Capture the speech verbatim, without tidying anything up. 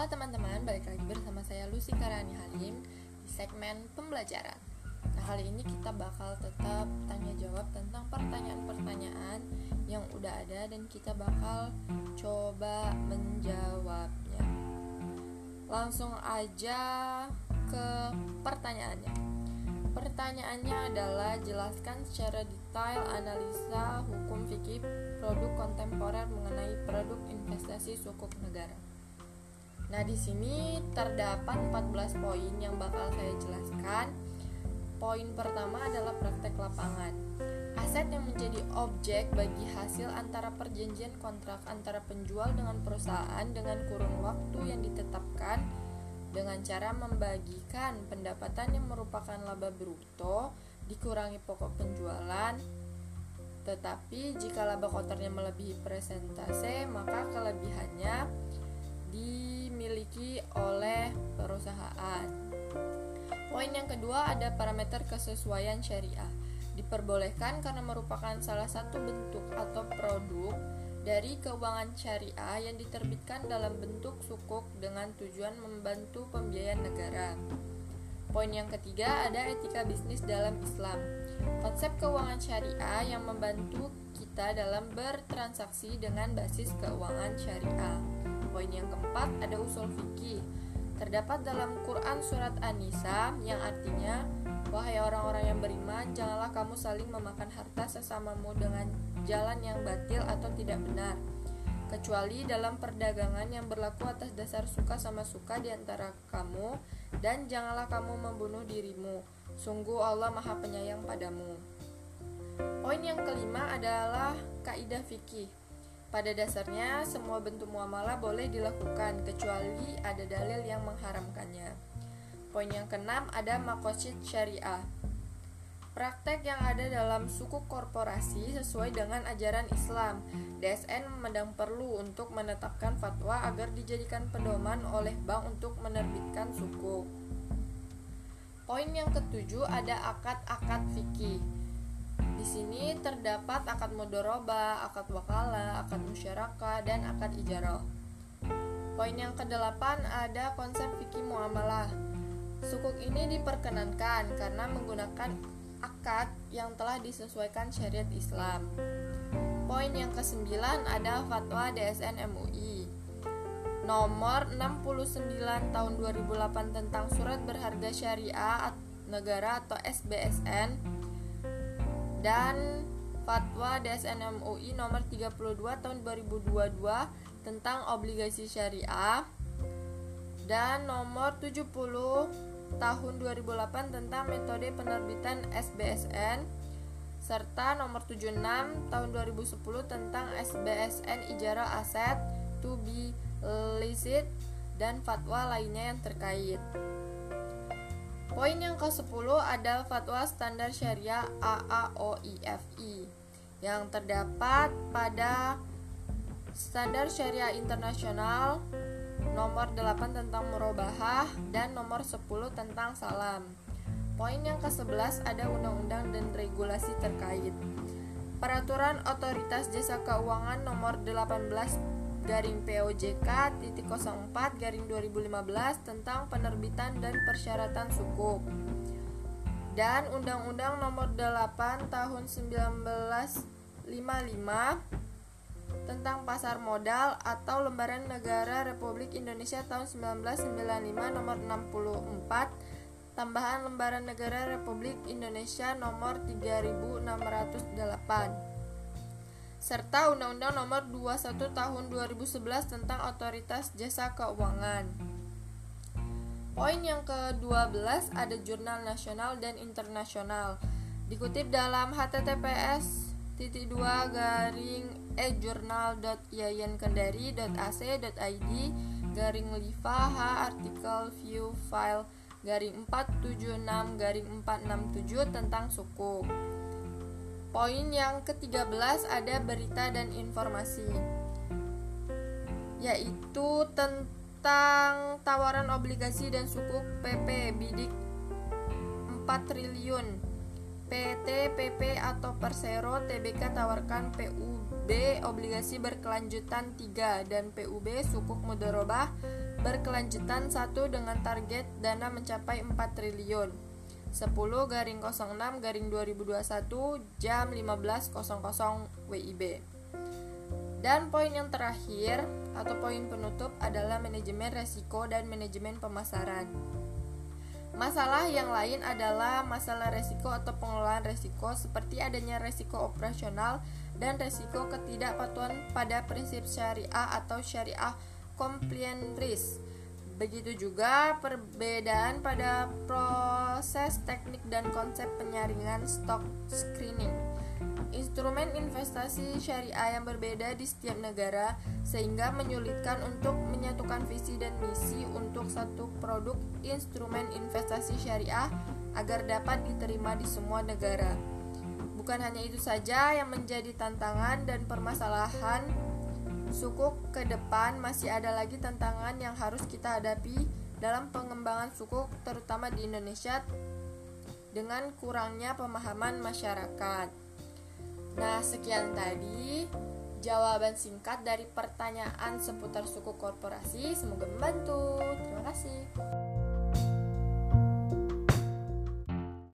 Halo teman-teman, balik lagi bersama saya Lucy Karani Halim di segmen pembelajaran. Nah, kali ini kita bakal tetap tanya jawab tentang pertanyaan-pertanyaan yang udah ada dan kita bakal coba menjawabnya. Langsung aja ke pertanyaannya. Pertanyaannya adalah jelaskan secara detail analisa hukum fikih produk kontemporer mengenai produk investasi sukuk negara. Nah, di sini terdapat empat belas poin yang bakal saya jelaskan. Poin pertama adalah praktek lapangan. Aset yang menjadi objek bagi hasil antara perjanjian kontrak antara penjual dengan perusahaan dengan kurun waktu yang ditetapkan dengan cara membagikan pendapatan yang merupakan laba bruto dikurangi pokok penjualan. Tetapi jika laba kotornya melebihi persentase, maka kelebihannya di dimiliki oleh perusahaan. Poin yang kedua ada parameter kesesuaian syariah. Diperbolehkan karena merupakan salah satu bentuk atau produk dari keuangan syariah yang diterbitkan dalam bentuk sukuk dengan tujuan membantu pembiayaan negara. Poin yang ketiga ada etika bisnis dalam Islam. Konsep keuangan syariah yang membantu kita dalam bertransaksi dengan basis keuangan syariah. Poin yang keempat ada usul fikih. Terdapat dalam Quran surat An-Nisa yang artinya, wahai orang-orang yang beriman, janganlah kamu saling memakan harta sesamamu dengan jalan yang batil atau tidak benar, kecuali dalam perdagangan yang berlaku atas dasar suka sama suka di antara kamu, dan janganlah kamu membunuh dirimu. Sungguh Allah Maha Penyayang padamu. Poin yang kelima adalah kaidah fikih. Pada dasarnya, semua bentuk muamalah boleh dilakukan, kecuali ada dalil yang mengharamkannya. Poin yang keenam ada maqasid syariah. Praktek yang ada dalam sukuk korporasi sesuai dengan ajaran Islam. D S N memandang perlu untuk menetapkan fatwa agar dijadikan pedoman oleh bank untuk menerbitkan sukuk. Poin yang ketujuh ada akad-akad fikih. Di sini terdapat akad mudharabah, akad wakalah, akad musyarakah, dan akad ijarah. Poin yang kedelapan ada konsep fikih muamalah. Sukuk ini diperkenankan karena menggunakan akad yang telah disesuaikan syariat Islam. Poin yang kesembilan ada fatwa D S N M U I nomor enam puluh sembilan tahun dua ribu delapan tentang surat berharga syariah negara atau S B S N dan fatwa D S N M U I nomor tiga puluh dua tahun dua ribu dua puluh dua tentang obligasi syariah dan nomor tujuh puluh tahun dua ribu delapan tentang metode penerbitan S B S N serta nomor tujuh puluh enam tahun dua ribu sepuluh tentang S B S N ijarah aset to be listed dan fatwa lainnya yang terkait. Poin yang kesepuluh ada fatwa standar syariah A A O I F I yang terdapat pada standar syariah internasional nomor delapan tentang murabahah dan nomor sepuluh tentang salam. Poin yang kesebelas ada undang-undang dan regulasi terkait. Peraturan Otoritas Jasa Keuangan nomor delapan belas garing P O J K nol empat garing dua ribu lima belas tentang penerbitan dan persyaratan sukuk dan Undang-Undang nomor delapan tahun seribu sembilan ratus lima puluh lima tentang pasar modal atau Lembaran Negara Republik Indonesia tahun seribu sembilan ratus sembilan puluh lima nomor enam puluh empat tambahan Lembaran Negara Republik Indonesia nomor tiga ribu enam ratus delapan serta Undang-Undang nomor dua puluh satu tahun dua ribu sebelas tentang Otoritas Jasa Keuangan. Poin yang kedua belas ada jurnal nasional dan internasional. Dikutip dalam h t t p s dua garing e jurnal dot yayankendari dot a c dot i d garing liva h artikel view file garing empat tujuh enam garing empat enam tujuh tentang sukuk. Poin yang ketiga belas ada berita dan informasi, yaitu tentang tawaran obligasi dan sukuk P P bidik empat triliun P T P P atau Persero T B K tawarkan P U B obligasi berkelanjutan tiga dan P U B sukuk mudharabah berkelanjutan satu dengan target dana mencapai empat triliun. sepuluh garing nol enam garing dua ribu dua puluh satu jam lima belas nol nol W I B. Dan poin yang terakhir atau poin penutup adalah manajemen resiko dan manajemen pemasaran. Masalah yang lain adalah masalah resiko atau pengelolaan resiko, seperti adanya resiko operasional dan resiko ketidakpatuhan pada prinsip syariah atau syariah compliance risk. Begitu juga perbedaan pada proses teknik dan konsep penyaringan stock screening. Instrumen investasi syariah yang berbeda di setiap negara sehingga menyulitkan untuk menyatukan visi dan misi untuk satu produk instrumen investasi syariah agar dapat diterima di semua negara. Bukan hanya itu saja yang menjadi tantangan dan permasalahan sukuk ke depan, masih ada lagi tantangan yang harus kita hadapi dalam pengembangan sukuk terutama di Indonesia dengan kurangnya pemahaman masyarakat. Nah, sekian tadi jawaban singkat dari pertanyaan seputar sukuk korporasi. Semoga membantu. Terima kasih.